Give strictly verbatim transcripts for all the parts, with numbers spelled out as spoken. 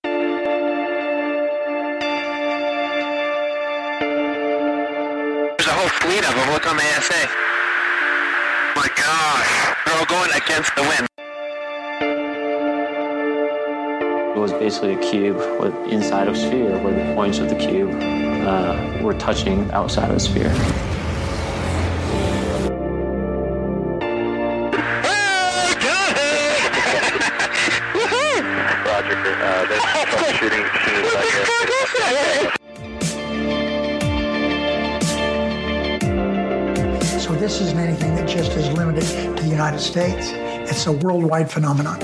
There's a whole fleet of them. Look on the A S A. Oh my gosh. They're all going against the wind. It was basically a cube with inside of sphere, where the points of the cube uh, were touching outside of the sphere. Hey, got it! Woohoo! Roger, uh, there's some shooting. What the fuck is that? So this isn't anything that just is limited to the United States. It's a worldwide phenomenon.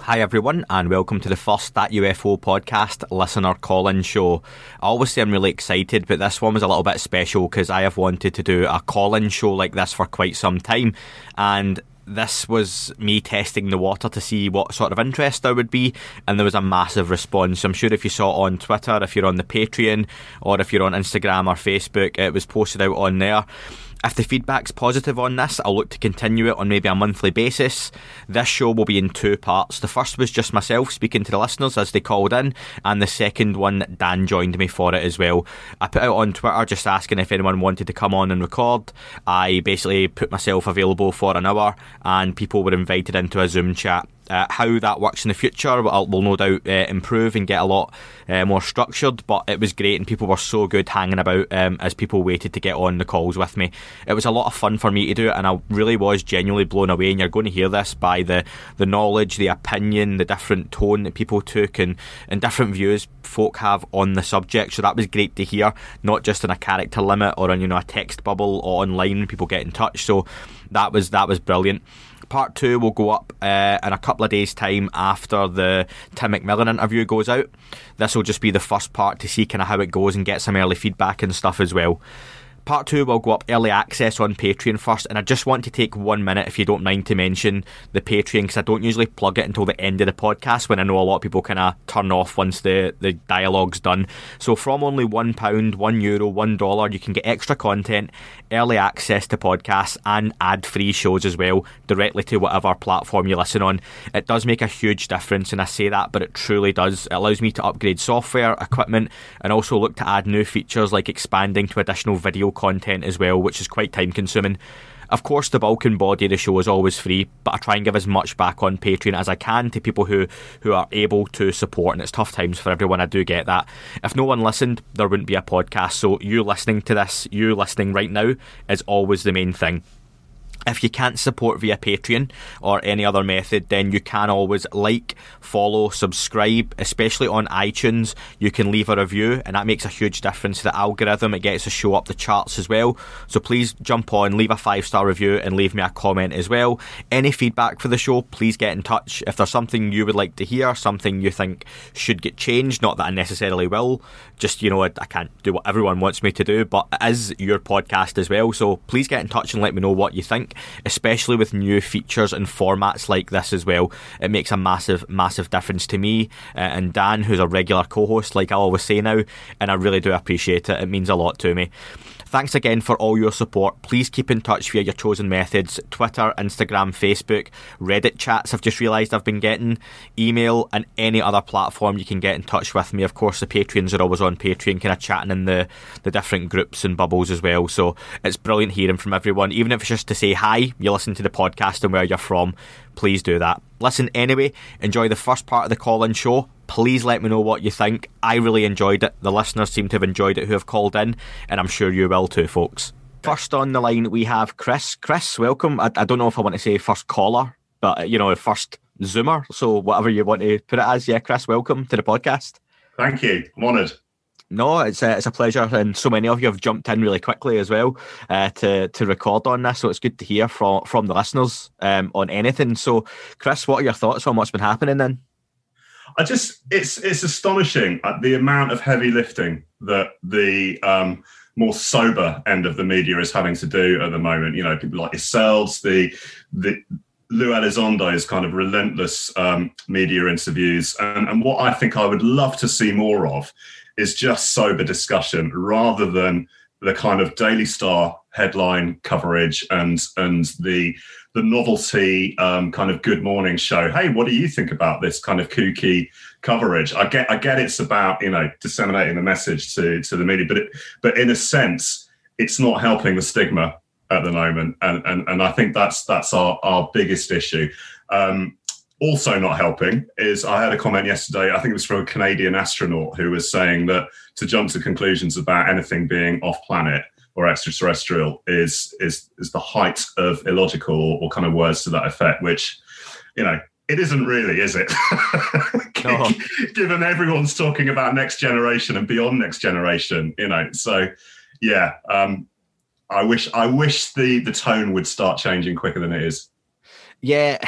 Hi everyone, and welcome to the first That U F O podcast listener call-in show. Obviously I'm really excited, but this one was a little bit special because I have wanted to do a call-in show like this for quite some time, and this was me testing the water to see what sort of interest there would be, and there was a massive response. I'm sure if you saw on Twitter, if you're on the Patreon, or if you're on Instagram or Facebook, it was posted out on there. If the feedback's positive on this, I'll look to continue it on maybe a monthly basis. This show will be in two parts. The first was just myself speaking to the listeners as they called in, and the second one, Dan joined me for it as well. I put out on Twitter just asking if anyone wanted to come on and record. I basically put myself available for an hour, and people were invited into a Zoom chat. Uh, how that works in the future will, will no doubt uh, improve and get a lot uh, more structured, but it was great and people were so good hanging about um, as people waited to get on the calls with me. It was a lot of fun for me to do it, and I really was genuinely blown away, and you're going to hear this by the, the knowledge, the opinion, the different tone that people took, and, and different views folk have on the subject. So that was great to hear, not just in a character limit or on, you know, a text bubble or online when people get in touch. So that was that was brilliant. Part two will go up uh, in a couple of days' time after the Tim McMillan interview goes out. This will just be the first part to see kind of how it goes and get some early feedback and stuff as well. Part two will go up early access on Patreon first, and I just want to take one minute, if you don't mind, to mention the Patreon, because I don't usually plug it until the end of the podcast when I know a lot of people kind of turn off once the, the dialogue's done. So from only one pound, one euro, one dollar, you can get extra content, early access to podcasts, and ad-free shows as well, directly to whatever platform you listen on. It does make a huge difference, and I say that, but it truly does. It allows me to upgrade software, equipment, and also look to add new features like expanding to additional video content as well, which is quite time consuming. Of course, the bulk and body of the show is always free, but I try and give as much back on Patreon as I can to people who, who are able to support, and it's tough times for everyone, I do get that. If no one listened, there wouldn't be a podcast, so you listening to this, you listening right now, is always the main thing. If you can't support via Patreon or any other method, then you can always like, follow, subscribe, especially on iTunes. You can leave a review, and that makes a huge difference to the algorithm. It gets to show up the charts as well. So please jump on, leave a five-star review, and leave me a comment as well. Any feedback for the show, please get in touch. If there's something you would like to hear, something you think should get changed, not that I necessarily will, just, you know, I, I can't do what everyone wants me to do, but it is your podcast as well. So please get in touch and let me know what you think, especially with new features and formats like this as well. It makes a massive, massive difference to me uh, and Dan, who's a regular co-host, like I always say now, and I really do appreciate it. It means a lot to me. Thanks again for all your support. Please keep in touch via your chosen methods: Twitter, Instagram, Facebook, Reddit chats I've just realised I've been getting, email, and any other platform you can get in touch with me. Of course, the Patreons are always on Patreon, kind of chatting in the, the different groups and bubbles as well. So it's brilliant hearing from everyone, even if it's just to say hi, you listen to the podcast and where you're from. Please do that. Listen anyway, enjoy the first part of the call-in show. Please let me know what you think. I really enjoyed it. The listeners seem to have enjoyed it who have called in, and I'm sure you will too, folks. First on the line, we have Chris. Chris, welcome. I, I don't know if I want to say first caller, but, you know, first Zoomer, so whatever you want to put it as. Yeah, Chris, welcome to the podcast. Thank you. I'm honoured. No, it's a, it's a pleasure, and so many of you have jumped in really quickly as well uh, to to record on this, so it's good to hear from, from the listeners um, on anything. So, Chris, what are your thoughts on what's been happening then? I just, it's it's astonishing at the amount of heavy lifting that the um, more sober end of the media is having to do at the moment. You know, people like yourselves, the the Lou Elizondo's kind of relentless um, media interviews, and, and what I think I would love to see more of is just sober discussion rather than the kind of Daily Star headline coverage and and the the novelty um, kind of good morning show. Hey, what do you think about this kind of kooky coverage? I get I get it's about, you know, disseminating the message to to the media, but it, but in a sense, it's not helping the stigma at the moment, and and, and I think that's that's our our biggest issue. Um, Also not helping is I had a comment yesterday, I think it was from a Canadian astronaut who was saying that to jump to conclusions about anything being off-planet or extraterrestrial is is is the height of illogical or kind of words to that effect, which, you know, it isn't really, is it? No. Given everyone's talking about next generation and beyond next generation, you know. So, yeah, um, I wish I wish the the tone would start changing quicker than it is. Yeah,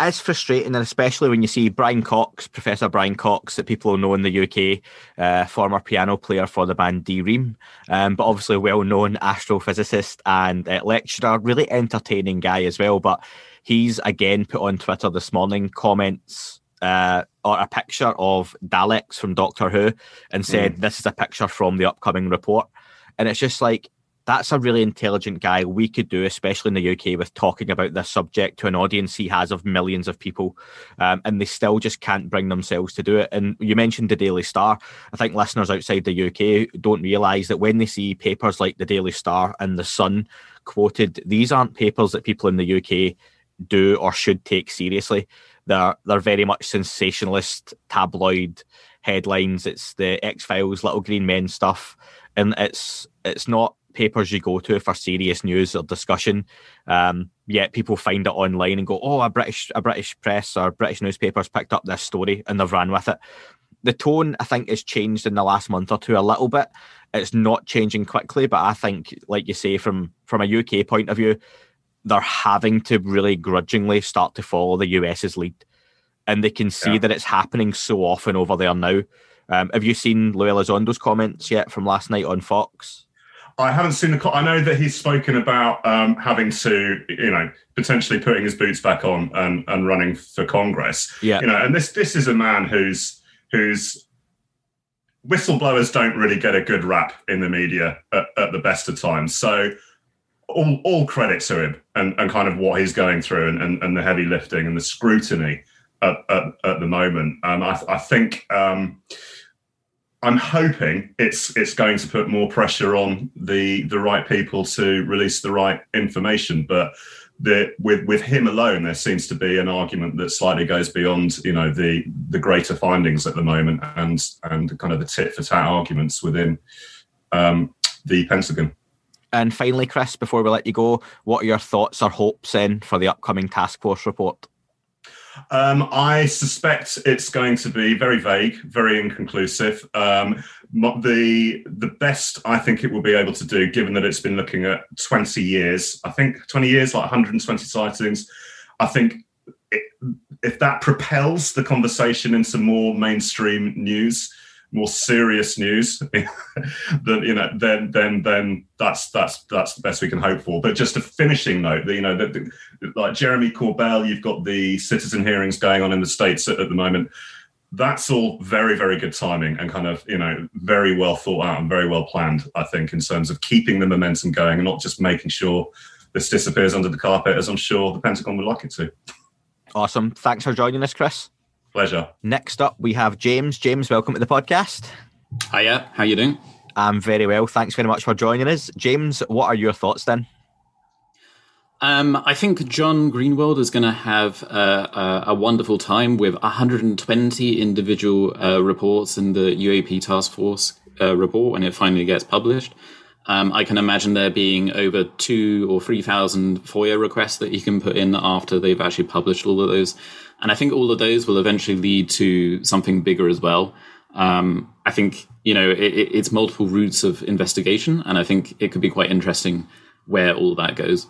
it's frustrating, and especially when you see Brian Cox, Professor Brian Cox, that people know in the U K, uh, former piano player for the band D-Ream, um, but obviously a well-known astrophysicist and uh, lecturer, really entertaining guy as well. But he's again put on Twitter this morning comments uh, or a picture of Daleks from Doctor Who and said, mm. this is a picture from the upcoming report. And it's just like, that's a really intelligent guy. We could do, especially in the U K, with talking about this subject to an audience he has of millions of people, um, and they still just can't bring themselves to do it. And you mentioned the Daily Star. I think listeners outside the U K don't realise that when they see papers like the Daily Star and the Sun quoted, these aren't papers that people in the U K do or should take seriously. They're they're very much sensationalist tabloid headlines. It's the X-Files, Little Green Men stuff, and it's it's not papers you go to for serious news or discussion, um yet people find it online and go, oh, a British a British press or British newspapers picked up this story and they've ran with it. The tone, I think, has changed in the last month or two a little bit. It's not changing quickly, but I think, like you say, from from a U K point of view, they're having to really grudgingly start to follow the US's lead, and they can see yeah. that it's happening so often over there now. Um, have you seen Lou Elizondo's comments yet from last night on Fox? I haven't seen the... Co- I know that he's spoken about um, having to, you know, potentially putting his boots back on and, and running for Congress. Yeah. You know, and this this is a man who's who's whistleblowers don't really get a good rap in the media at, at the best of times. So all, all credit to him and, and kind of what he's going through and, and, and the heavy lifting and the scrutiny at, at, at the moment. Um, I, I think... Um, I'm hoping it's it's going to put more pressure on the the right people to release the right information, but the, with with him alone, there seems to be an argument that slightly goes beyond, you know, the the greater findings at the moment and and kind of the tit for tat arguments within um, the Pentagon. And finally, Chris, before we let you go, what are your thoughts or hopes then for the upcoming task force report? Um, I suspect it's going to be very vague, very inconclusive. Um, the the best I think it will be able to do, given that it's been looking at twenty years, I think twenty years, like one hundred twenty sightings, I think it, if that propels the conversation into more mainstream news, more serious news, then you know, then then then that's that's that's the best we can hope for. But just a finishing note, you know, that like Jeremy Corbell, you've got the citizen hearings going on in the States at, at the moment. That's all very, very good timing and kind of, you know, very well thought out and very well planned, I think, in terms of keeping the momentum going and not just making sure this disappears under the carpet, as I'm sure the Pentagon would like it to. Awesome. Thanks for joining us, Chris. Pleasure. Next up, we have James. James, welcome to the podcast. Hiya, how you doing? I'm very well. Thanks very much for joining us. James, what are your thoughts then? Um, I think John Greenwald is going to have uh, a, a wonderful time with one hundred twenty individual uh, reports in the U A P Task Force uh, report when it finally gets published. Um, I can imagine there being over two or three thousand FOIA requests that you can put in after they've actually published all of those. And I think all of those will eventually lead to something bigger as well. Um, I think, you know, it, it's multiple routes of investigation, and I think it could be quite interesting where all that goes.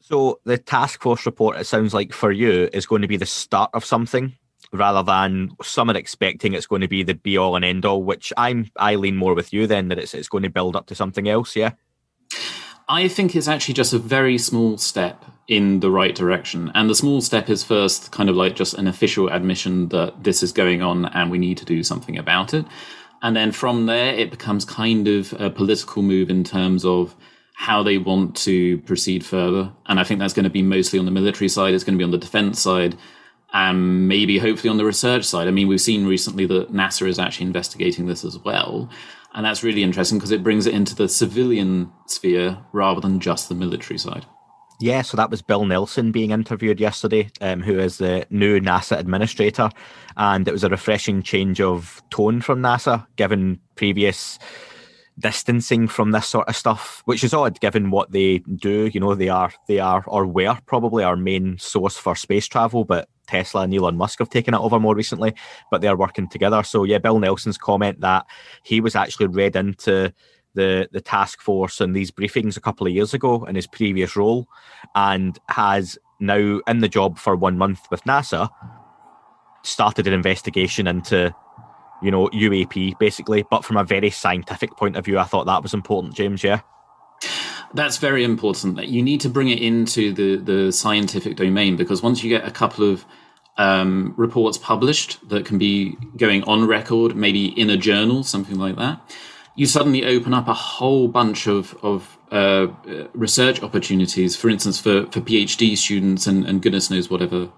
So the task force report, it sounds like for you, is going to be the start of something rather than some are expecting it's going to be the be all and end all, which I'm, I lean more with you then that it's, it's going to build up to something else. Yeah. I think it's actually just a very small step in the right direction. And the small step is first kind of like just an official admission that this is going on and we need to do something about it. And then from there, it becomes kind of a political move in terms of how they want to proceed further. And I think that's going to be mostly on the military side. It's going to be on the defense side and maybe hopefully on the research side. I mean, we've seen recently that NASA is actually investigating this as well. And that's really interesting because it brings it into the civilian sphere rather than just the military side. Yeah, so that was Bill Nelson being interviewed yesterday, um, who is the new NASA administrator. And it was a refreshing change of tone from NASA, given previous distancing from this sort of stuff, which is odd given what they do. You know, they are, they are or were probably our main source for space travel, but Tesla and Elon Musk have taken it over more recently, but they're working together. So yeah, Bill Nelson's comment that he was actually read into the the task force and these briefings a couple of years ago in his previous role, and has now in the job for one month with NASA started an investigation into, you know, U A P basically, but from a very scientific point of view. I thought that was important, James. Yeah. That's very important. You need to bring it into the, the scientific domain, because once you get a couple of um, reports published that can be going on record, maybe in a journal, something like that, you suddenly open up a whole bunch of, of uh, research opportunities, for instance, for, for PhD students and, and goodness knows whatever,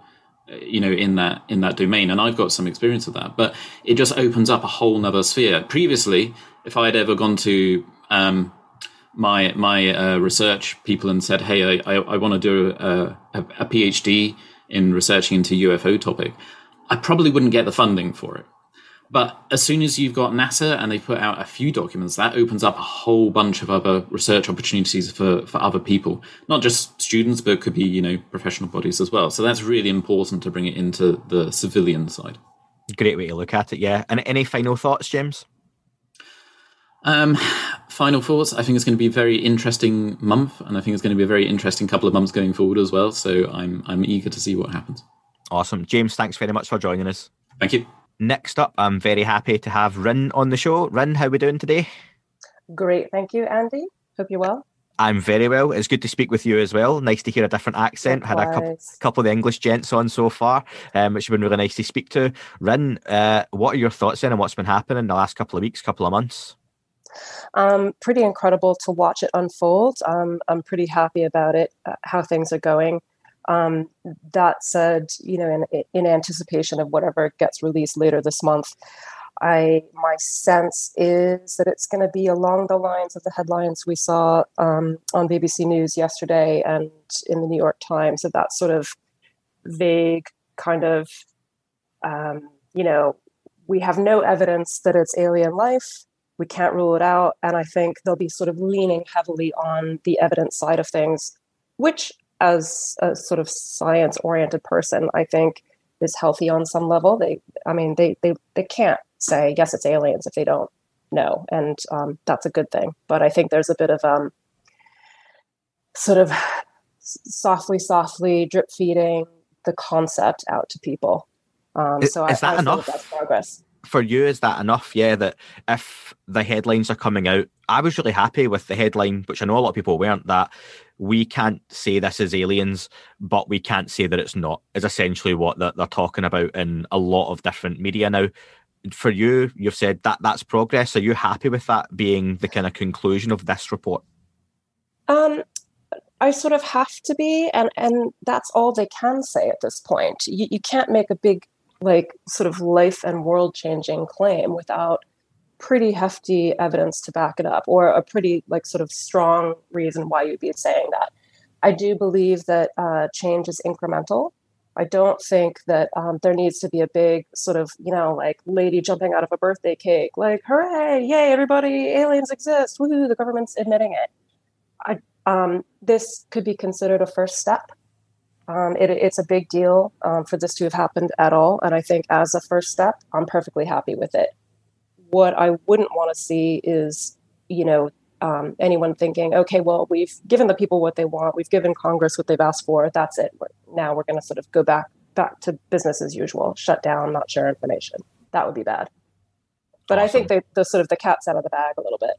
you know, in that in that domain. And I've got some experience of that, but it just opens up a whole nother sphere. Previously, if I had ever gone to... Um, my my uh, research people and said, hey, I, I, I want to do a, a, a PhD in researching into U F O topic, I probably wouldn't get the funding for it. But as soon as you've got NASA and they put out a few documents, that opens up a whole bunch of other research opportunities for, for other people, not just students, but could be, you know, professional bodies as well. So that's really important to bring it into the civilian side. Great way to look at it, yeah. And any final thoughts, James? Um, final thoughts. I think it's going to be a very interesting month, and I think it's going to be a very interesting couple of months going forward as well. So I'm I'm eager to see what happens. Awesome. James, thanks very much for joining us. Thank you. Next up, I'm very happy to have Rin on the show. Rin, how are we doing today? Great. Thank you, Andy. Hope you're well. I'm very well. It's good to speak with you as well. Nice to hear a different accent. Likewise. Had a couple, couple of the English gents on so far, um, which have been really nice to speak to. Rin, uh, what are your thoughts then on what's been happening in the last couple of weeks, couple of months? Um, pretty incredible to watch it unfold. Um, I'm pretty happy about it, uh, how things are going. Um, that said, you know, in, in anticipation of whatever gets released later this month, I my sense is that it's going to be along the lines of the headlines we saw um, on B B C News yesterday and in the New York Times, of that sort of vague kind of, um, you know, we have no evidence that it's alien life. We can't rule it out. And I think they'll be sort of leaning heavily on the evidence side of things, which as a sort of science-oriented person, I think is healthy on some level. They, I mean, they they, they can't say, yes, it's aliens if they don't know. And um, that's a good thing. But I think there's a bit of um, sort of softly, softly drip feeding the concept out to people. Um, is, so is I, that I enough? think that's progress. For you, is that enough? Yeah, that if the headlines are coming out, I was really happy with the headline, which I know a lot of people weren't, that we can't say this is aliens, but we can't say that it's not, is essentially what they're talking about in a lot of different media now. For you, you've said that that's progress. Are you happy with that being the kind of conclusion of this report? Um, I sort of have to be, and, and that's all they can say at this point. You, you can't make a big like sort of life and world changing claim without pretty hefty evidence to back it up, or a pretty like sort of strong reason why you'd be saying that. I do believe that uh, change is incremental. I don't think that um, there needs to be a big sort of, you know, like lady jumping out of a birthday cake, like, hooray, yay, everybody, aliens exist. Woohoo, the government's admitting it. I, um, this could be considered a first step. Um, it, it's a big deal um, for this to have happened at all. And I think as a first step, I'm perfectly happy with it. what I wouldn't want to see is, you know, um, anyone thinking, okay, well, we've given the people what they want. We've given Congress what they've asked for. That's it. We're, now we're going to sort of go back, back to business as usual, shut down, not share information. That would be bad. But awesome. I think the, the sort of the cat's out of the bag a little bit.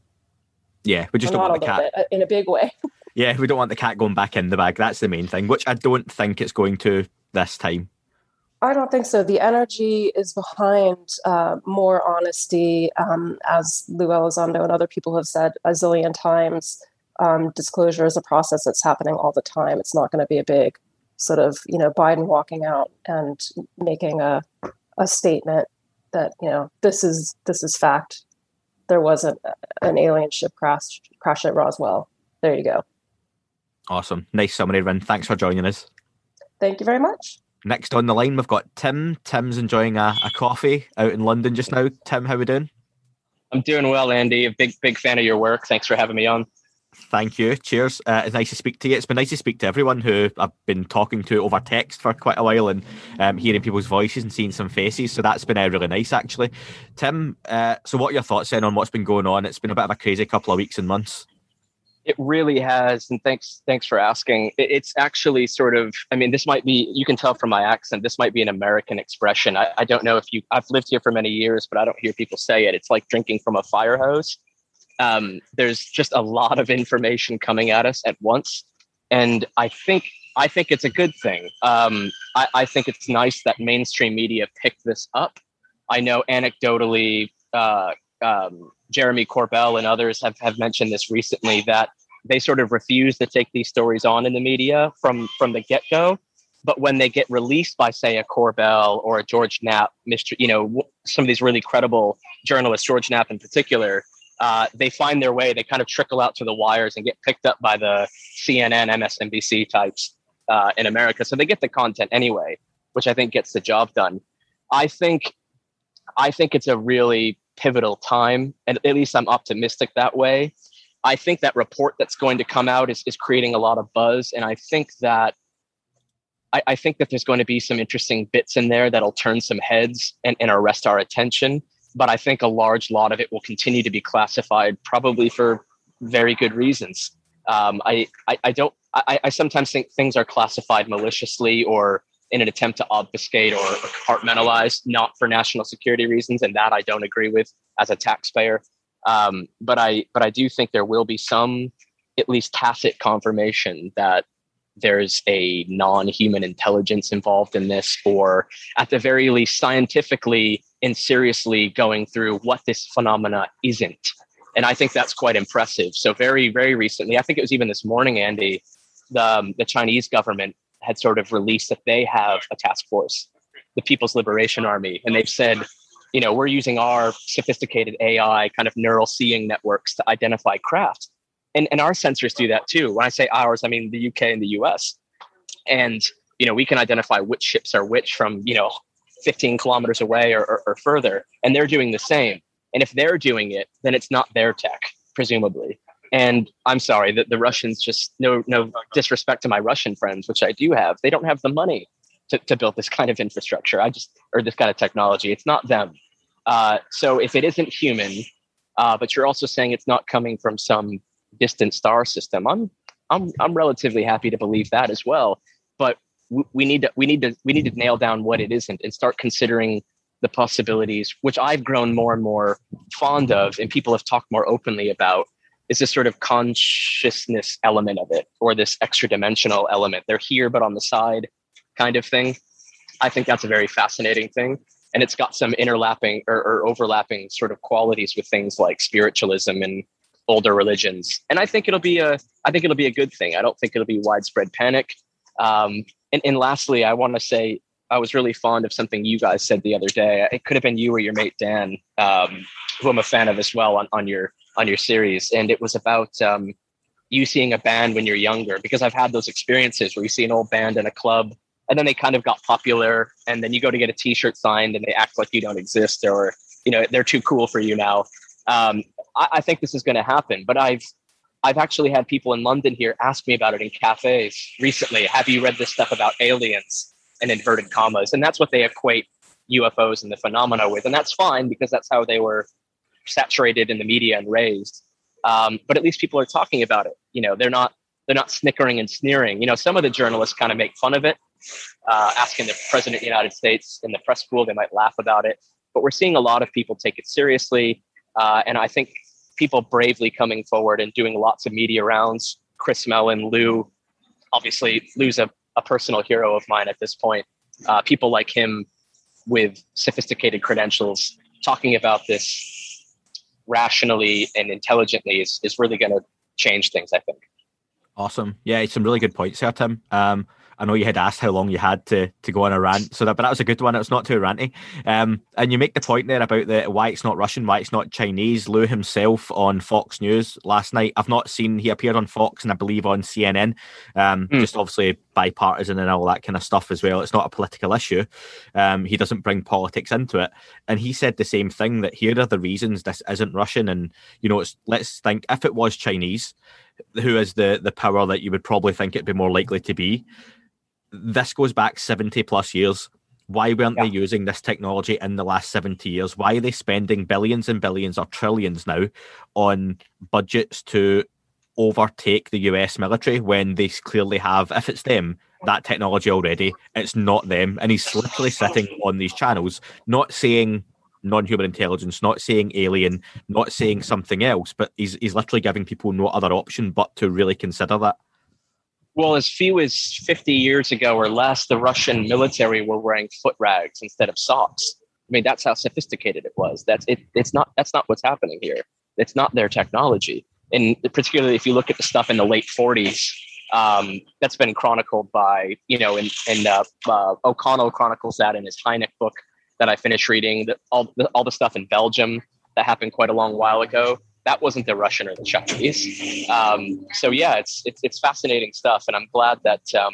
Yeah, we just or don't want the cat. Bit, in a big way. Yeah, we don't want the cat going back in the bag. That's the main thing, which I don't think it's going to this time. I don't think so. The energy is behind uh, more honesty, um, as Lou Elizondo and other people have said a zillion times. Um, disclosure is a process that's happening all the time. It's not going to be a big sort of, you know, Biden walking out and making a a statement that, you know, this is this is fact. There wasn't an alien ship crash crash at Roswell. There you go. Awesome. Nice summary, Rin. Thanks for joining us. Thank you very much. Next on the line, we've got Tim. Tim's enjoying a, a coffee out in London just now. Tim, how are we doing? I'm doing well, Andy. A big, big fan of your work. Thanks for having me on. Thank you. Cheers. Uh, it's nice to speak to you. It's been nice to speak to everyone who I've been talking to over text for quite a while, and um, hearing people's voices and seeing some faces. So that's been uh, really nice, actually. Tim, uh, so what are your thoughts then on what's been going on? It's been a bit of a crazy couple of weeks and months. It really has, and thanks thanks for asking. It's actually sort of, I mean, this might be, you can tell from my accent, this might be an American expression. I, I don't know if you, I've lived here for many years, but I don't hear people say it. It's like drinking from a fire hose. Um, there's just a lot of information coming at us at once. And I think I think it's a good thing. Um, I, I think it's nice that mainstream media picked this up. I know anecdotally, uh, um, Jeremy Corbell and others have, have mentioned this recently, that they sort of refuse to take these stories on in the media from, from the get-go. But when they get released by, say, a Corbell or a George Knapp, Mister you know, some of these really credible journalists, George Knapp in particular, uh, they find their way. They kind of trickle out to the wires and get picked up by the C N N, M S N B C types uh, in America. So they get the content anyway, which I think gets the job done. I think, I think it's a really pivotal time, and at least I'm optimistic that way. I think that report that's going to come out is, is creating a lot of buzz, and I think that I, I think that there's going to be some interesting bits in there that'll turn some heads and, and arrest our attention. But I think a large lot of it will continue to be classified, probably for very good reasons. Um, I, I, I don't. I, I sometimes think things are classified maliciously or in an attempt to obfuscate or compartmentalize, not for national security reasons, and that I don't agree with as a taxpayer. Um, but I, but I do think there will be some, at least tacit confirmation that there's a non-human intelligence involved in this, or at the very least scientifically and seriously going through what this phenomena isn't. And I think that's quite impressive. So very, very recently, I think it was even this morning, Andy, the, um, the Chinese government had sort of released that they have a task force, the People's Liberation Army. And they've said, you know, we're using our sophisticated A I kind of neural seeing networks to identify craft. And, and our sensors do that too. When I say ours, I mean the U K and the U S. And, you know, we can identify which ships are which from, you know, fifteen kilometers away or, or, or further. And they're doing the same. And if they're doing it, then it's not their tech, presumably. And I'm sorry that the Russians just no no disrespect to my Russian friends, which I do have. They don't have the money to, to build this kind of infrastructure. I just or this kind of technology. It's not them. Uh, so if it isn't human, uh, but you're also saying it's not coming from some distant star system, I'm I'm I'm relatively happy to believe that as well. But we, we need to we need to we need to nail down what it isn't and start considering the possibilities, which I've grown more and more fond of, and people have talked more openly about. Is this sort of consciousness element of it, or this extra dimensional element? They're here, but on the side kind of thing. I think that's a very fascinating thing. And it's got some interlapping or, or overlapping sort of qualities with things like spiritualism and older religions. And I think it'll be a, I think it'll be a good thing. I don't think it'll be widespread panic. Um, and, and lastly, I want to say, I was really fond of something you guys said the other day. It could have been you or your mate, Dan, um, who I'm a fan of as well on, on your, on your series. And it was about um, you seeing a band when you're younger, because I've had those experiences where you see an old band in a club and then they kind of got popular, and then you go to get a t-shirt signed and they act like you don't exist, or, you know, they're too cool for you now. Um, I, I think this is going to happen, but I've, I've actually had people in London here ask me about it in cafes recently. Have you read this stuff about aliens and inverted commas? And that's what they equate U F Os and the phenomena with. And that's fine, because that's how they were saturated in the media and raised. Um, but at least people are talking about it. You know, they're not they're not snickering and sneering. You know, some of the journalists kind of make fun of it, uh, asking the president of the United States in the press pool. They might laugh about it, but we're seeing a lot of people take it seriously. Uh, and I think people bravely coming forward and doing lots of media rounds. Chris Mellon, Lou, obviously Lou's a, a personal hero of mine at this point. Uh, people like him with sophisticated credentials talking about this rationally and intelligently is, is really going to change things, I think. Awesome. Yeah, some really good points there, Tim. Um, I know you had asked how long you had to to go on a rant, so that, but that was a good one. It's not too ranty. Um, and you make the point there about the why it's not Russian, why it's not Chinese. Lou himself on Fox News last night, I've not seen, he appeared on Fox and I believe on C N N, um, mm. just obviously bipartisan and all that kind of stuff as well. It's not a political issue. Um, he doesn't bring politics into it. And he said the same thing, that here are the reasons this isn't Russian. And, you know, it's, let's think if it was Chinese, who is the, the power that you would probably think it'd be more likely to be. This goes back seventy plus years. Why weren't yeah. they using this technology in the last seventy years? Why are they spending billions and billions or trillions now on budgets to overtake the U S military when they clearly have, if it's them, that technology already? It's not them. And he's literally sitting on these channels, not saying non-human intelligence, not saying alien, not saying something else, but he's he's literally giving people no other option but to really consider that. Well, as few as fifty years ago or less, the Russian military were wearing foot rags instead of socks. I mean, that's how sophisticated it was. That's it. It's not. That's not what's happening here. It's not their technology. And particularly if you look at the stuff in the late forties, um, that's been chronicled by, you know, and and uh, uh, O'Connell chronicles that in his Hynek book that I finished reading. That all the, all the stuff in Belgium that happened quite a long while ago. That wasn't the Russian or the Chinese. Um, so yeah, it's, it's it's fascinating stuff, and I'm glad that um,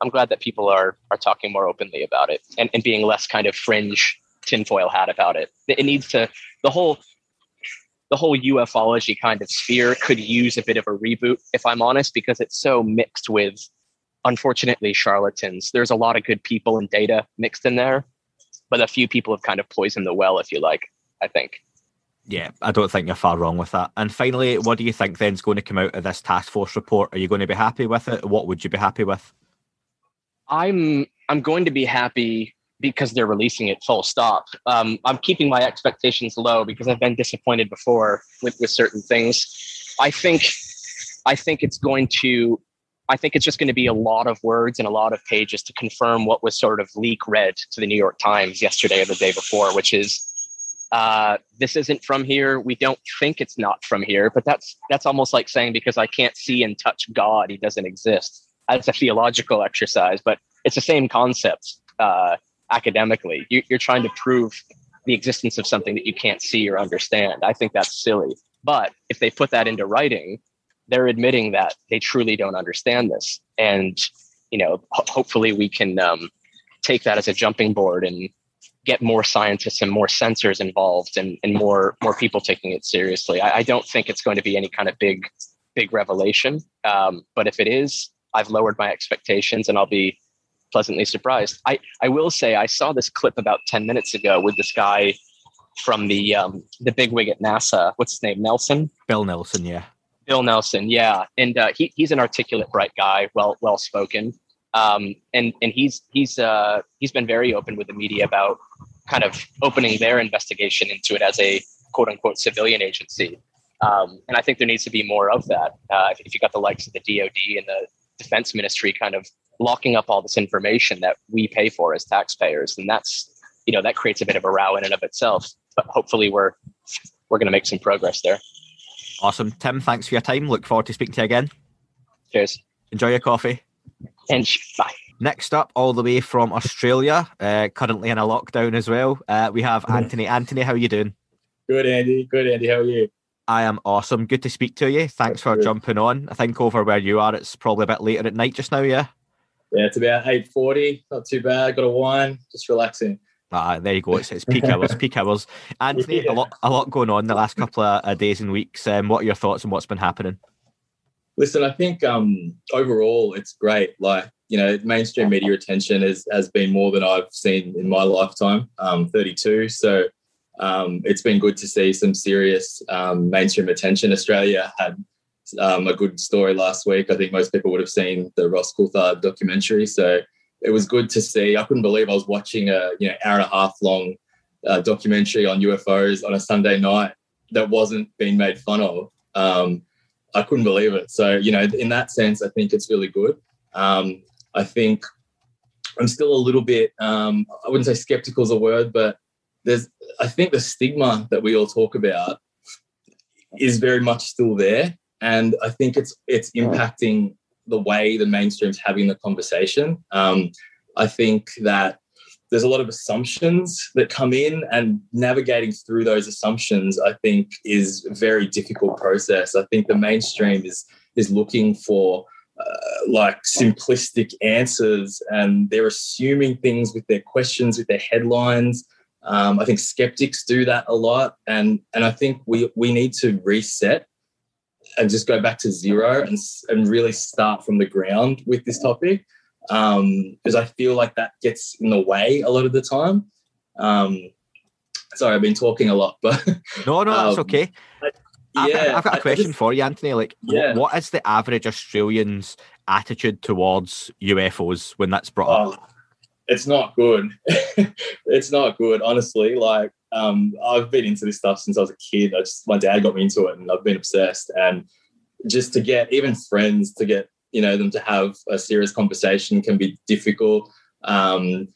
I'm glad that people are are talking more openly about it and, and being less kind of fringe tinfoil hat about it. It needs to the whole the whole U F O logy kind of sphere could use a bit of a reboot, if I'm honest, because it's so mixed with, unfortunately, charlatans. There's a lot of good people and data mixed in there, but a few people have kind of poisoned the well, if you like, I think. Yeah, I don't think you're far wrong with that. And finally, what do you think then's going to come out of this task force report? Are you going to be happy with it? What would you be happy with? I'm I'm going to be happy because they're releasing it full stop. Um, I'm keeping my expectations low because I've been disappointed before with, with certain things. I think I think it's going to I think it's just going to be a lot of words and a lot of pages to confirm what was sort of leak read to the New York Times yesterday or the day before, which is Uh, this isn't from here. We don't think it's not from here, but that's that's almost like saying because I can't see and touch God, he doesn't exist. That's a theological exercise, but it's the same concept uh, academically. You, you're trying to prove the existence of something that you can't see or understand. I think that's silly. But if they put that into writing, they're admitting that they truly don't understand this. And, you know, ho- hopefully we can um, take that as a jumping board and get more scientists and more sensors involved and, and more more people taking it seriously. I, I don't think it's going to be any kind of big, big revelation. Um, but if it is, I've lowered my expectations and I'll be pleasantly surprised. I, I will say I saw this clip about ten minutes ago with this guy from the um, the bigwig at NASA. What's his name? Nelson? Bill Nelson, yeah. Bill Nelson, yeah. And uh, he he's an articulate, bright guy, well well spoken. Um, and and he's he's uh, he's been very open with the media about kind of opening their investigation into it as a quote unquote civilian agency, um, and I think there needs to be more of that. Uh, if, if you got the likes of the D O D and the Defense Ministry kind of locking up all this information that we pay for as taxpayers, and that's you know that creates a bit of a row in and of itself. But hopefully we're we're going to make some progress there. Awesome, Tim. Thanks for your time. Look forward to speaking to you again. Cheers. Enjoy your coffee. And bye. Next up, all the way from Australia, uh, currently in a lockdown as well, uh, we have Anthony. Anthony, how are you doing? Good, Andy. Good, Andy. How are you? I am awesome. Good to speak to you. Thanks That's for good. jumping on. I think over where you are, it's probably a bit later at night just now, yeah? Yeah, it's about eight forty. Not too bad. Got a wine. Just relaxing. Ah, there you go. It's, it's peak hours, peak hours. Anthony, yeah. a lot a lot going on the last couple of uh, days and weeks. Um, what are your thoughts on what's been happening? Listen, I think um, overall it's great. Like, you know, mainstream media attention has, has been more than I've seen in my lifetime, um, thirty-two. So um, it's been good to see some serious um, mainstream attention. Australia had um, a good story last week. I think most people would have seen the Ross Coulthard documentary. So it was good to see. I couldn't believe I was watching a you know hour and a half long uh, documentary on U F Os on a Sunday night that wasn't being made fun of. Um, I couldn't believe it. So, you know, in that sense, I think it's really good. Um, I think I'm still a little bit, um, I wouldn't say skeptical is a word, but there's, I think the stigma that we all talk about is very much still there. And I think it's, it's impacting the way the mainstream's having the conversation. Um, I think that there's a lot of assumptions that come in, and navigating through those assumptions, I think, is a very difficult process. I think the mainstream is, is looking for uh, like simplistic answers, and they're assuming things with their questions, with their headlines. Um, I think skeptics do that a lot. And, and I think we, we need to reset and just go back to zero and, and really start from the ground with this topic. Um, because I feel like that gets in the way a lot of the time. Um, sorry, I've been talking a lot, but no, no, um, that's okay. I, yeah, I've, I've got a question just, for you, Anthony. Like, yeah. what, what is the average Australian's attitude towards U F Os when that's brought oh, up? It's not good. It's not good, honestly. Like, um, I've been into this stuff since I was a kid. I just my dad got me into it, and I've been obsessed. And just to get even friends to get. you know, them to have a serious conversation can be difficult. Um,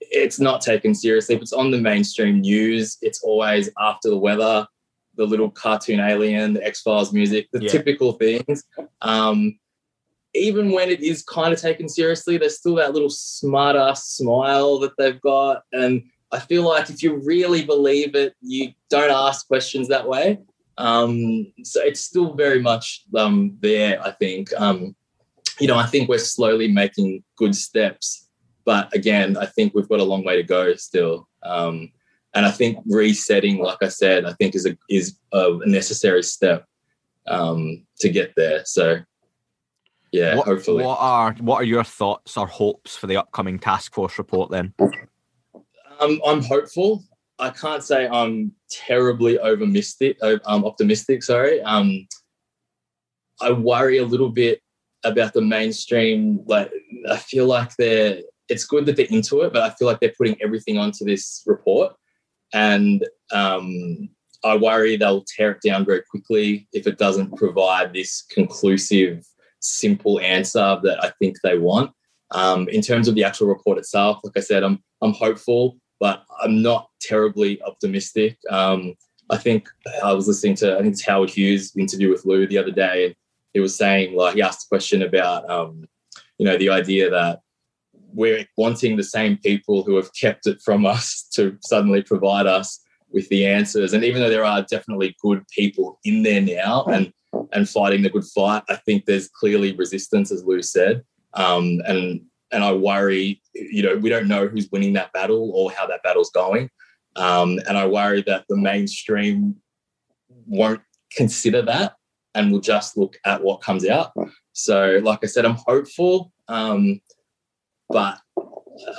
it's not taken seriously. If it's on the mainstream news, it's always after the weather, the little cartoon alien, the X-Files music, the yeah. typical things. Um, even when it is kind of taken seriously, there's still that little smart-ass smile that they've got. And I feel like if you really believe it, you don't ask questions that way. Um, so it's still very much um, there, I think. Um, You know, I think we're slowly making good steps, but again, I think we've got a long way to go still. Um, and I think resetting, like I said, I think is a, is a necessary step um, to get there. So, yeah, what, hopefully. What are what are your thoughts or hopes for the upcoming task force report then? Um, I'm hopeful. I can't say I'm terribly overmistic, um, optimistic. Sorry, um, I worry a little bit about the mainstream. Like, I feel like they're, it's good that they're into it, but I feel like they're putting everything onto this report, and um, I worry they'll tear it down very quickly if it doesn't provide this conclusive, simple answer that I think they want. Um, in terms of the actual report itself, like I said, I'm I'm hopeful, but I'm not terribly optimistic. Um, I think I was listening to, I think it's Howard Hughes' interview with Lou the other day. He was saying, like, he asked a question about, um, you know, the idea that we're wanting the same people who have kept it from us to suddenly provide us with the answers. And even though there are definitely good people in there now and and fighting the good fight, I think there's clearly resistance, as Lou said. Um, and and I worry, you know, we don't know who's winning that battle or how that battle's going. Um, and I worry that the mainstream won't consider that, and we'll just look at what comes out. So, like I said, I'm hopeful, um, but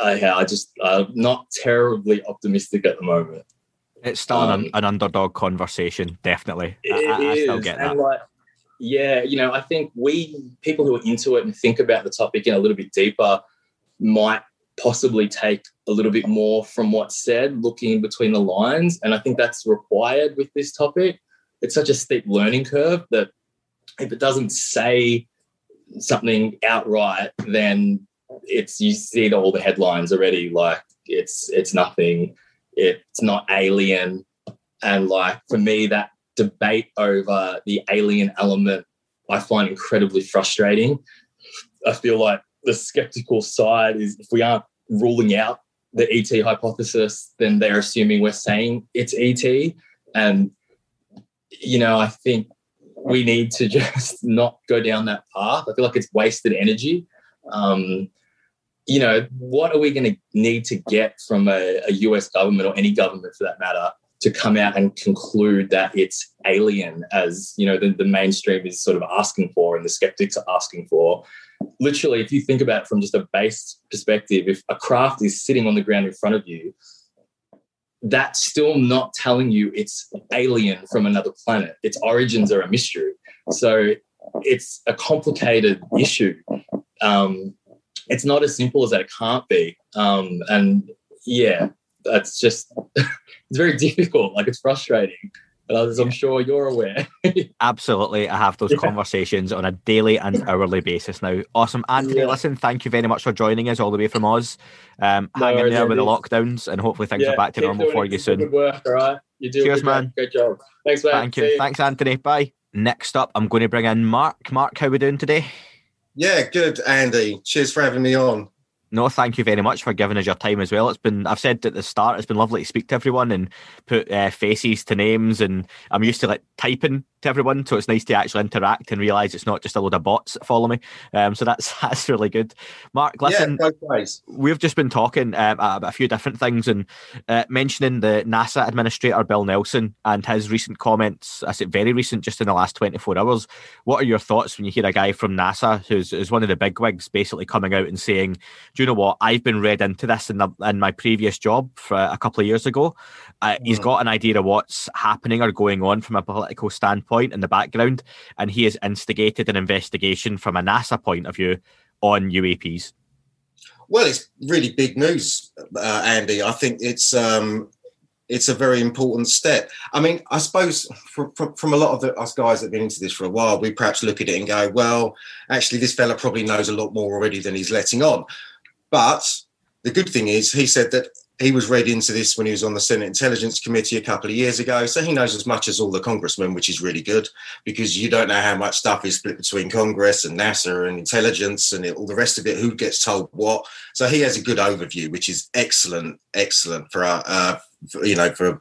I, I just I'm not terribly optimistic at the moment. It's still um, an, an underdog conversation, definitely. It I, I is. still get that. And like, yeah, you know, I think we, people who are into it and think about the topic in a little bit deeper, might possibly take a little bit more from what's said, looking between the lines, and I think that's required with this topic. It's such a steep learning curve that if it doesn't say something outright, then it's, you see all the headlines already, like it's it's nothing, it's not alien. And like, for me, that debate over the alien element I find incredibly frustrating. I feel like the skeptical side is, if we aren't ruling out the E T hypothesis, then they're assuming we're saying it's E T. And you know, I think we need to just not go down that path. I feel like it's wasted energy. Um, you know, what are we going to need to get from a, a U S government, or any government for that matter, to come out and conclude that it's alien, as, you know, the, the mainstream is sort of asking for and the skeptics are asking for? Literally, if you think about it from just a base perspective, if a craft is sitting on the ground in front of you, that's still not telling you it's alien from another planet. Its origins are a mystery. So it's a complicated issue. Um, it's not as simple as that. It can't be. Um, and, yeah, that's just it's very difficult. Like, it's frustrating. But as I'm sure you're aware. Absolutely. I have those yeah. conversations on a daily and hourly basis now. Awesome. Anthony, yeah. listen, thank you very much for joining us all the way from Oz. Um, no, hang in there with is. the lockdowns, and hopefully things yeah, are back to normal for you soon. Good work, all right? You do. Cheers, man. Great job. Thanks, man. Thank you. you. Thanks, Anthony. Bye. Next up, I'm going to bring in Mark. Mark, how are we doing today? Yeah, good, Andy. Cheers for having me on. No, thank you very much for giving us your time as well. It's been, I've said at the start, it's been lovely to speak to everyone and put uh, faces to names. And I'm used to like typing to everyone, so it's nice to actually interact and realise it's not just a load of bots that follow me. Um, so that's that's really good. Mark, listen, yeah, nice. We've just been talking um, about a few different things and uh, mentioning the NASA administrator, Bill Nelson, and his recent comments. I said very recent, just in the last twenty-four hours. What are your thoughts when you hear a guy from NASA, who's, who's one of the bigwigs, basically coming out and saying, do you know what, I've been read into this in, the, in my previous job for a couple of years ago. Uh, mm-hmm. He's got an idea of what's happening or going on from a political standpoint point in the background, and he has instigated an investigation from a NASA point of view on U A Ps. Well, it's really big news, uh, Andy. I think it's um, it's a very important step. I mean, I suppose for, for, from a lot of the, us guys that have been into this for a while, we perhaps look at it and go, well, actually, this fella probably knows a lot more already than he's letting on. But the good thing is he said that he was read into this when he was on the Senate Intelligence Committee a couple of years ago. So he knows as much as all the congressmen, which is really good, because you don't know how much stuff is split between Congress and NASA and intelligence and it, all the rest of it, who gets told what. So he has a good overview, which is excellent, excellent for, uh, for you know, for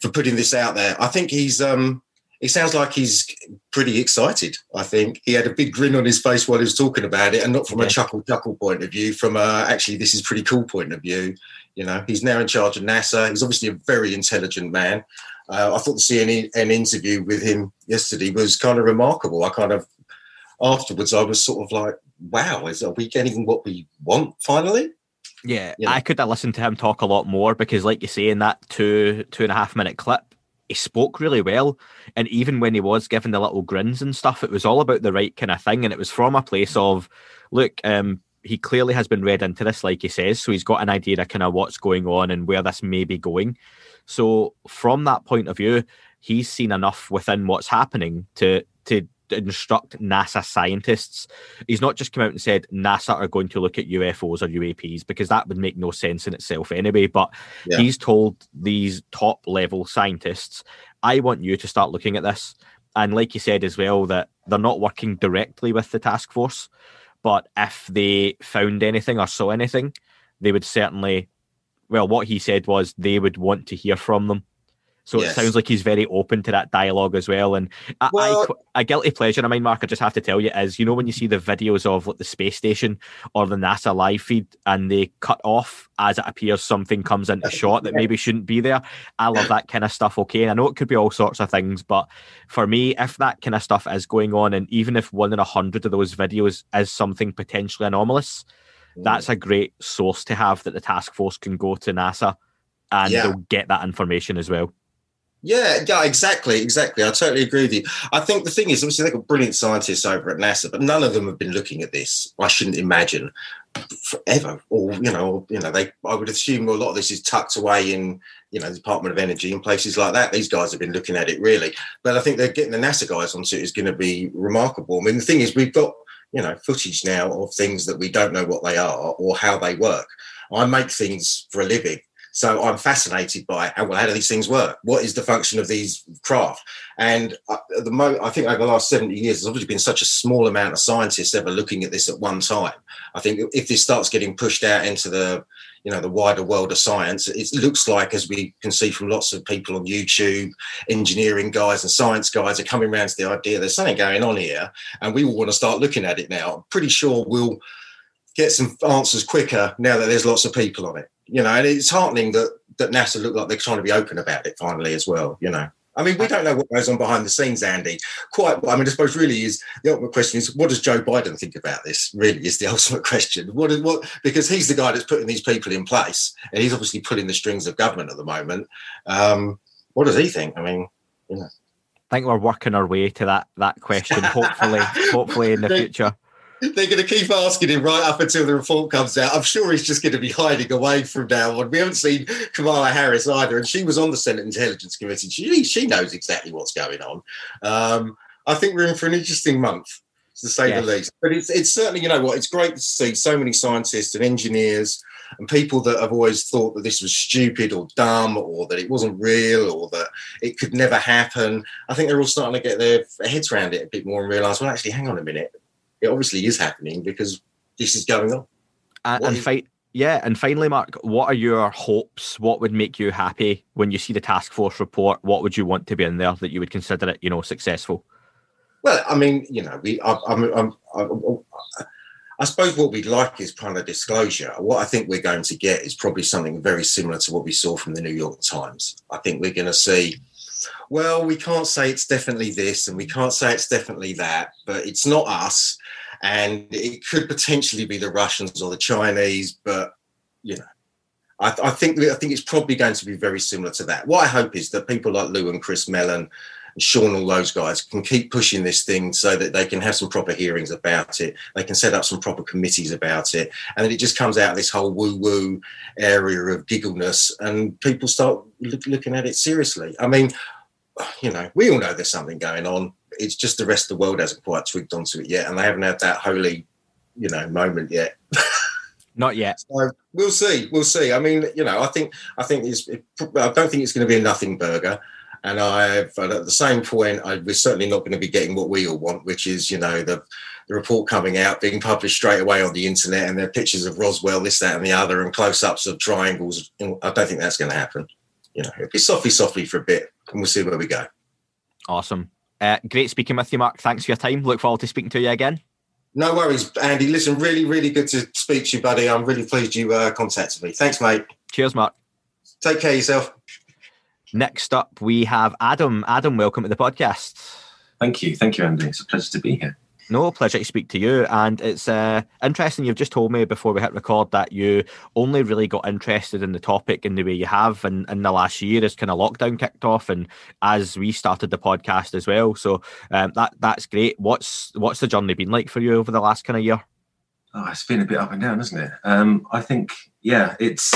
for putting this out there. I think he's, um, it sounds like he's pretty excited, I think. He had a big grin on his face while he was talking about it, and not from yeah. a chuckle-chuckle point of view, from a, actually this is pretty cool point of view. You know, he's now in charge of NASA. He's obviously a very intelligent man. Uh, I thought the C N N interview with him yesterday was kind of remarkable. I kind of, afterwards, I was sort of like, wow, is are we getting what we want finally? Yeah, you know? I could have listened to him talk a lot more because, like you say, in that two, two and a half minute clip, he spoke really well. And even when he was given the little grins and stuff, it was all about the right kind of thing. And it was from a place of, look, um, he clearly has been read into this, like he says, so he's got an idea of kind of what's going on and where this may be going. So from that point of view, he's seen enough within what's happening to to instruct NASA scientists. He's not just come out and said NASA are going to look at U F Os or U A Ps, because that would make no sense in itself anyway, but yeah. he's told these top level scientists, I want you to start looking at this. And like you said as well, that they're not working directly with the task force, but if they found anything or saw anything, they would certainly, well, what he said was they would want to hear from them. So yes. It sounds like he's very open to that dialogue as well. And I, well, I, a guilty pleasure of mine, Mark, I just have to tell you, is, you know, when you see the videos of like the space station or the NASA live feed and they cut off as it appears something comes into shot that maybe shouldn't be there. I love that kind of stuff, okay? And I know it could be all sorts of things, but for me, if that kind of stuff is going on, and even if one in a hundred of those videos is something potentially anomalous, mm. that's a great source to have that the task force can go to NASA and yeah. they'll get that information as well. Yeah, yeah, exactly, exactly. I totally agree with you. I think the thing is, obviously, they've got brilliant scientists over at NASA, but none of them have been looking at this. I shouldn't imagine forever, or you know, you know, they. I would assume a lot of this is tucked away in, you know, the Department of Energy and places like that. These guys have been looking at it really, but I think they're getting the NASA guys onto it is going to be remarkable. I mean, the thing is, we've got you know footage now of things that we don't know what they are or how they work. I make things for a living. So I'm fascinated by how, well, how do these things work? What is the function of these craft? And at the moment, I think over the last seventy years, there's obviously been such a small amount of scientists ever looking at this at one time. I think if this starts getting pushed out into the, you know, the wider world of science, it looks like, as we can see from lots of people on YouTube, engineering guys and science guys are coming around to the idea there's something going on here, and we all want to start looking at it now. I'm pretty sure we'll get some answers quicker now that there's lots of people on it. You know, and it's heartening that, that NASA look like they're trying to be open about it finally as well, you know. I mean, we don't know what goes on behind the scenes, Andy. Quite. I mean, I suppose really is the ultimate question is, what does Joe Biden think about this? Really is the ultimate question. What is what? Because he's the guy that's putting these people in place, and he's obviously pulling the strings of government at the moment. Um, what does he think? I mean, you know. I think we're working our way to that that question. Hopefully, hopefully in the future. They're going to keep asking him right up until the report comes out. I'm sure he's just going to be hiding away from now on. We haven't seen Kamala Harris either, and she was on the Senate Intelligence Committee. She she knows exactly what's going on. Um, I think we're in for an interesting month, to say yes. the least. But it's it's certainly, you know what, it's great to see so many scientists and engineers and people that have always thought that this was stupid or dumb or that it wasn't real or that it could never happen. I think they're all starting to get their heads around it a bit more and realise, well, actually, hang on a minute. It obviously is happening because this is going on. And, and fight, yeah. And finally, Mark, what are your hopes? What would make you happy when you see the task force report? What would you want to be in there that you would consider it, you know, successful? Well, I mean, you know, we. I, I, I, I, I suppose what we'd like is kind of disclosure. What I think we're going to get is probably something very similar to what we saw from the New York Times. I think we're going to see. Well, we can't say it's definitely this and we can't say it's definitely that, but it's not us. And it could potentially be the Russians or the Chinese, but, you know, I, th- I think I think it's probably going to be very similar to that. What I hope is that people like Lou and Chris Mellon and Sean, all those guys, can keep pushing this thing so that they can have some proper hearings about it. They can set up some proper committees about it. And then it just comes out of this whole woo-woo area of giggleness and people start look- looking at it seriously. I mean, you know, we all know there's something going on. It's just the rest of the world hasn't quite twigged onto it yet, and they haven't had that holy, you know, moment yet. Not yet. So we'll see. We'll see. I mean, you know, I think I think it's. It, I don't think it's going to be a nothing burger. And I've at the same point, I, we're certainly not going to be getting what we all want, which is, you know, the, the report coming out, being published straight away on the internet, and there are pictures of Roswell, this, that, and the other, and close-ups of triangles. I don't think that's going to happen. You know, it'll be softly, softly for a bit, and we'll see where we go. Awesome. Uh, great speaking with you, Mark. Thanks for your time. Look forward to speaking to you again. No worries, Andy. Listen, really, really good to speak to you, buddy. I'm really pleased you uh, contacted me. Thanks, mate. Cheers, Mark. Take care of yourself. Next up, we have Adam. Adam, welcome to the podcast. Thank you. Thank you, Andy. It's a pleasure to be here. No, pleasure to speak to you. And it's uh, interesting, you've just told me before we hit record that you only really got interested in the topic in the way you have in, in the last year as kind of lockdown kicked off and as we started the podcast as well. So um, that that's great. What's what's the journey been like for you over the last kind of year? Oh, it's been a bit up and down, hasn't it? Um, I think, yeah, it's...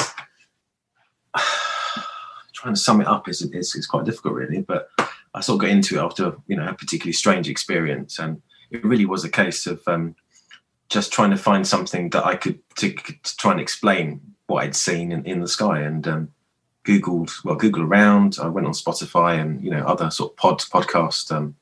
trying to sum it up is it's, it's quite difficult, really. But I sort of got into it after, you know, a particularly strange experience, and it really was a case of um, just trying to find something that I could to, to try and explain what I'd seen in, in the sky, and um, Googled, well, Google around. I went on Spotify and, you know, other sort of pod, podcast um,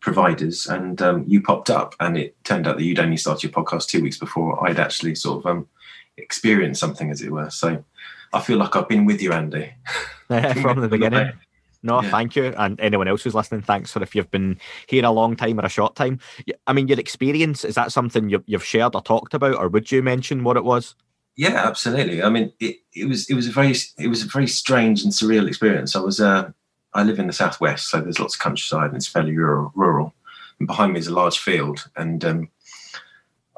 providers, and um, you popped up, and it turned out that you'd only started your podcast two weeks before I'd actually sort of um, experienced something, as it were. So I feel like I've been with you, Andy. From the beginning. No, yeah. Thank you. And anyone else who's listening, thanks for if you've been here a long time or a short time. I mean, your experience, is that something you, you've shared or talked about, or would you mention what it was? Yeah, absolutely. I mean, it, it was it was a very it was a very strange and surreal experience. I was uh, I live in the southwest, so there's lots of countryside and it's fairly rural. rural. And behind me is a large field, and um,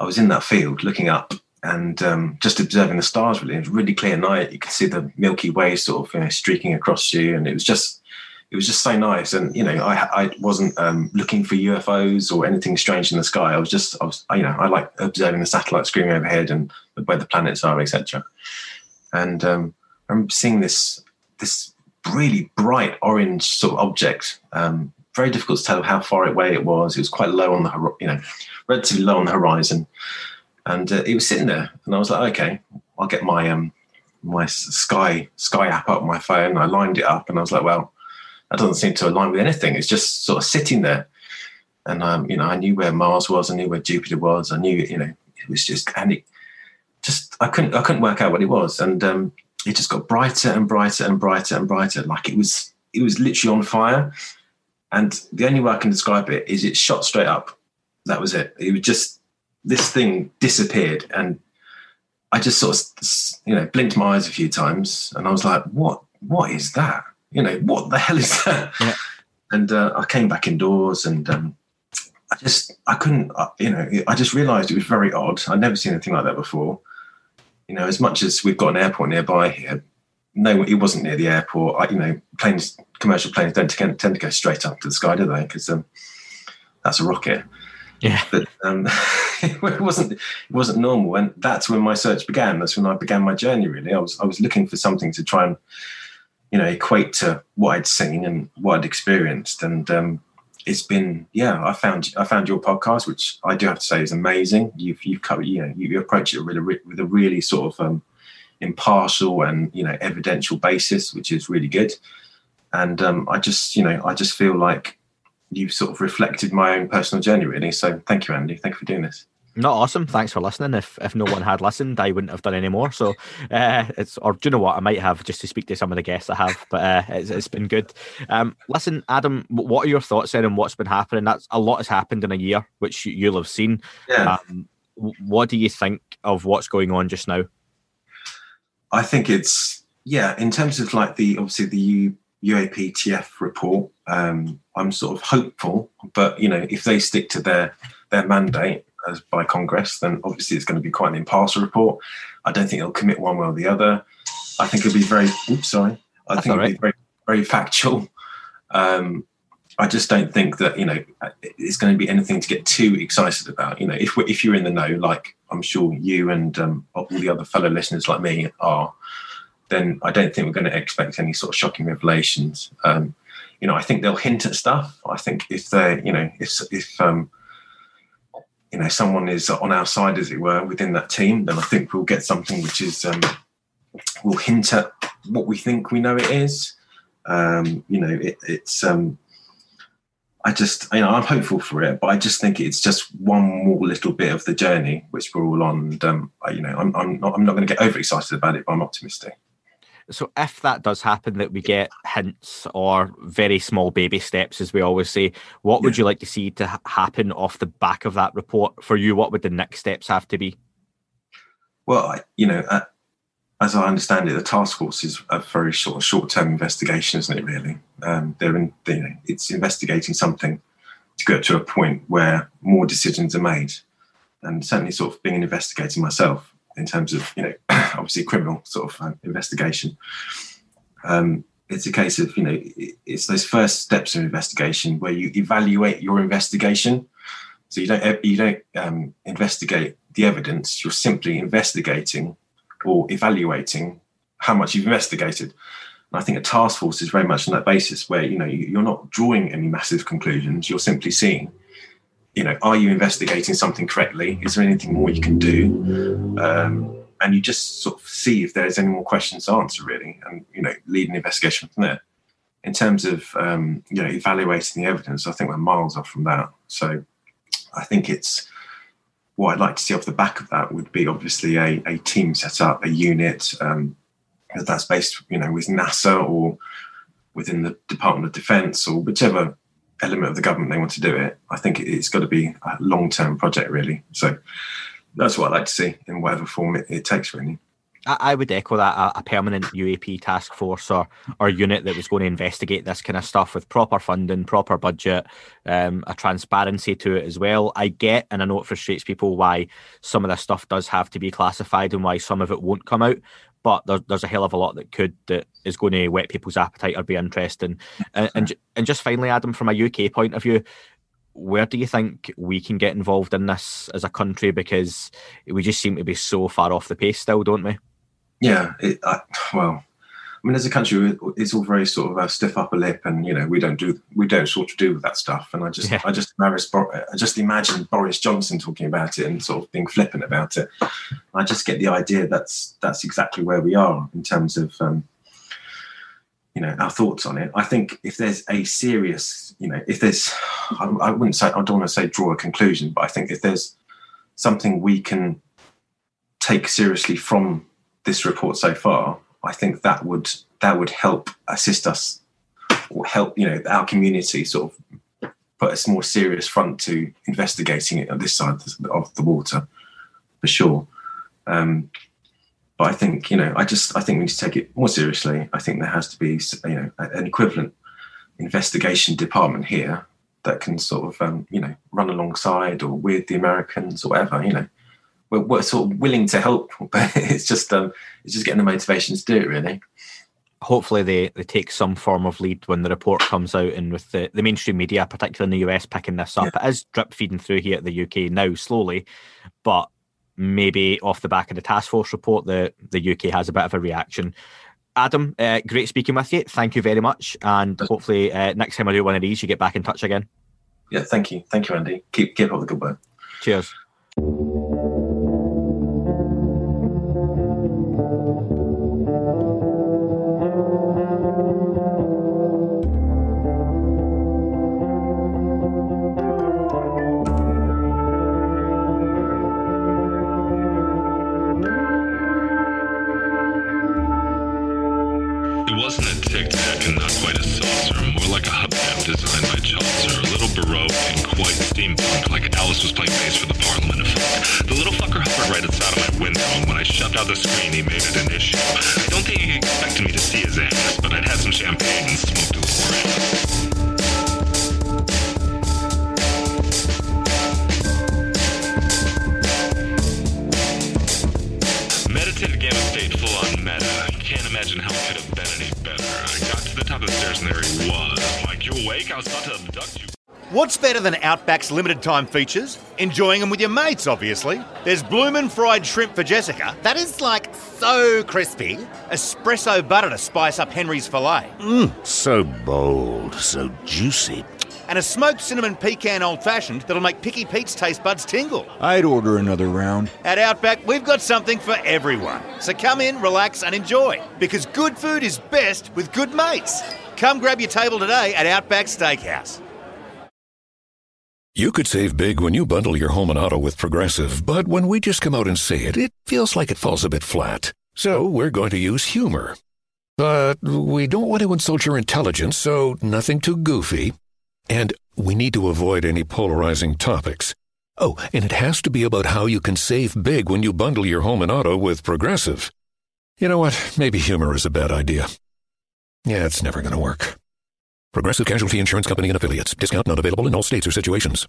I was in that field looking up and um, just observing the stars. Really, it was a really clear night. You could see the Milky Way sort of, you know, streaking across you, and it was just. It was just so nice, and, you know, I I wasn't um, looking for U F Os or anything strange in the sky. I was just, I was, you know, I like observing the satellites screaming overhead and where the planets are, et cetera. And um, I remember seeing this this really bright orange sort of object. Um, very difficult to tell how far away it was. It was quite low on the, you know, relatively low on the horizon, and uh, it was sitting there. And I was like, okay, I'll get my um my sky sky app up on my phone. I lined it up, and I was like, well. That doesn't seem to align with anything. It's just sort of sitting there. And, um, you know, I knew where Mars was. I knew where Jupiter was. I knew, you know, it was just, and it just, I couldn't, I couldn't work out what it was. And um, it just got brighter and brighter and brighter and brighter. Like it was, it was literally on fire. And the only way I can describe it is it shot straight up. That was it. It was just, this thing disappeared. And I just sort of, you know, blinked my eyes a few times. And I was like, what, what is that? you know, what the hell is that? Yeah. And uh, I came back indoors and um, I just, I couldn't, uh, you know, I just realised it was very odd. I'd never seen anything like that before. You know, as much as we've got an airport nearby here, no, it wasn't near the airport. I, you know, planes, commercial planes don't tend to go straight up to the sky, do they? Because um, that's a rocket. Yeah. But um, it wasn't it wasn't normal, and that's when my search began. That's when I began my journey. Really, I was I was looking for something to try and, you know, equate to what I'd seen and what I'd experienced, and um, it's been yeah. I found I found your podcast, which I do have to say is amazing. You've you've covered, you know, you, you approach it with a with a really sort of um, impartial and, you know, evidential basis, which is really good. And um, I just you know I just feel like you've sort of reflected my own personal journey, really. So thank you, Andy. Thank you for doing this. Not awesome. Thanks for listening. If if no one had listened, I wouldn't have done any more. So uh, it's, or do you know what? I might have just to speak to some of the guests I have, but uh, it's, it's been good. Um, listen, Adam, what are your thoughts then on what's been happening? That's a lot has happened in a year, which you'll have seen. Yeah. Um, what do you think of what's going on just now? I think it's, yeah, in terms of like the, obviously the U- U A P T F report, um, I'm sort of hopeful, but, you know, if they stick to their, their mandate as by Congress, then obviously it's going to be quite an impartial report. I don't think it'll commit one way or the other. I think it'll be very, oops, sorry. I That's think it'll right. be very, very factual. Um, I just don't think that, you know, it's going to be anything to get too excited about. You know, if we, if you're in the know, like I'm sure you and um, all the other fellow listeners like me are, then I don't think we're going to expect any sort of shocking revelations. Um, you know, I think they'll hint at stuff. I think if they, you know, if if um, you know, someone is on our side, as it were, within that team, then I think we'll get something which is um, will hint at what we think we know it is. Um, you know, it, it's. Um, I just, you know, I'm hopeful for it, but I just think it's just one more little bit of the journey which we're all on. And um, I, you know, I'm I'm not I'm not going to get overexcited about it, but I'm optimistic. So if that does happen, that we get hints or very small baby steps, as we always say, what yeah. would you like to see to ha- happen off the back of that report for you? What would the next steps have to be? Well, you know, uh, as I understand it, the task force is a very short, short-term investigation, isn't it, really? Um, they're in, you know, it's investigating something to get to a point where more decisions are made. And certainly sort of being an investigator myself, in terms of, you know, obviously criminal sort of um, investigation. Um, it's a case of, you know, it's those first steps of investigation where you evaluate your investigation. So you don't you don't um, investigate the evidence. You're simply investigating or evaluating how much you've investigated. And I think a task force is very much on that basis where, you know, you're not drawing any massive conclusions. You're simply seeing, you know, are you investigating something correctly? Is there anything more you can do? Um, and you just sort of see if there's any more questions to answer, really, and, you know, lead an investigation from there. In terms of, um, you know, evaluating the evidence, I think we're miles off from that. So I think it's what I'd like to see off the back of that would be obviously a, a team set up, a unit um, that's based, you know, with NASA or within the Department of Defense or whichever element of the government they want to do it. I think it's got to be a long-term project, really. So that's what I like to see in whatever form it, it takes, really. I would echo that, a permanent U A P task force or or unit that was going to investigate this kind of stuff with proper funding, proper budget, um, a transparency to it as well. I get, and I know it frustrates people, why some of this stuff does have to be classified and why some of it won't come out, but there's, there's a hell of a lot that could, that is going to whet people's appetite or be interesting. And, and, and just finally, Adam, from a U K point of view, where do you think we can get involved in this as a country? Because we just seem to be so far off the pace still, don't we? Yeah, it, I, well, I mean, as a country, it's all very sort of a stiff upper lip, and, you know, we don't do we don't sort of do with that stuff. And I just, yeah. I just, I just imagine Boris Johnson talking about it and sort of being flippant about it. I just get the idea that's that's exactly where we are in terms of, um, you know, our thoughts on it. I think if there's a serious, you know, if there's, I, I wouldn't say, I don't want to say draw a conclusion, but I think if there's something we can take seriously from this report so far, I think that would that would help assist us or help, you know, our community sort of put a more serious front to investigating it on this side of the water, for sure. Um, But I think, you know, I just, I think we need to take it more seriously. I think there has to be, you know, an equivalent investigation department here that can sort of, um, you know, run alongside or with the Americans or whatever, you know. We're, we're sort of willing to help, but it's just, um, it's just getting the motivation to do it, really. Hopefully they, they take some form of lead when the report comes out, and with the, the mainstream media, particularly in the U S, picking this up. Yeah. It is drip feeding through here at the U K now slowly, but maybe off the back of the task force report, the, the U K has a bit of a reaction. Adam, uh, great speaking with you. Thank you very much. And hopefully uh, next time I do one of these, you get back in touch again. Yeah, thank you. Thank you, Andy. Keep, keep up the good work. Cheers. Out the screen, he made it an issue. I don't think he expected me to see his ass, but I'd had some champagne and smoked a little around. Meditative game of state full on meta. Can't imagine how it could have been any better. I got to the top of the stairs and there he was. Like, you awake? I was about to abduct you. What's better than Outback's limited-time features? Enjoying them with your mates, obviously. There's bloomin' fried shrimp for Jessica. That is, like, so crispy. Espresso butter to spice up Henry's filet. Mmm, so bold, so juicy. And a smoked cinnamon pecan old-fashioned that'll make Picky Pete's taste buds tingle. I'd order another round. At Outback, we've got something for everyone. So come in, relax, and enjoy. Because good food is best with good mates. Come grab your table today at Outback Steakhouse. You could save big when you bundle your home and auto with Progressive, but when we just come out and say it, it feels like it falls a bit flat. So we're going to use humor. But we don't want to insult your intelligence, so nothing too goofy. And we need to avoid any polarizing topics. Oh, and it has to be about how you can save big when you bundle your home and auto with Progressive. You know what? Maybe humor is a bad idea. Yeah, it's never going to work. Progressive Casualty Insurance Company and Affiliates. Discount not available in all states or situations.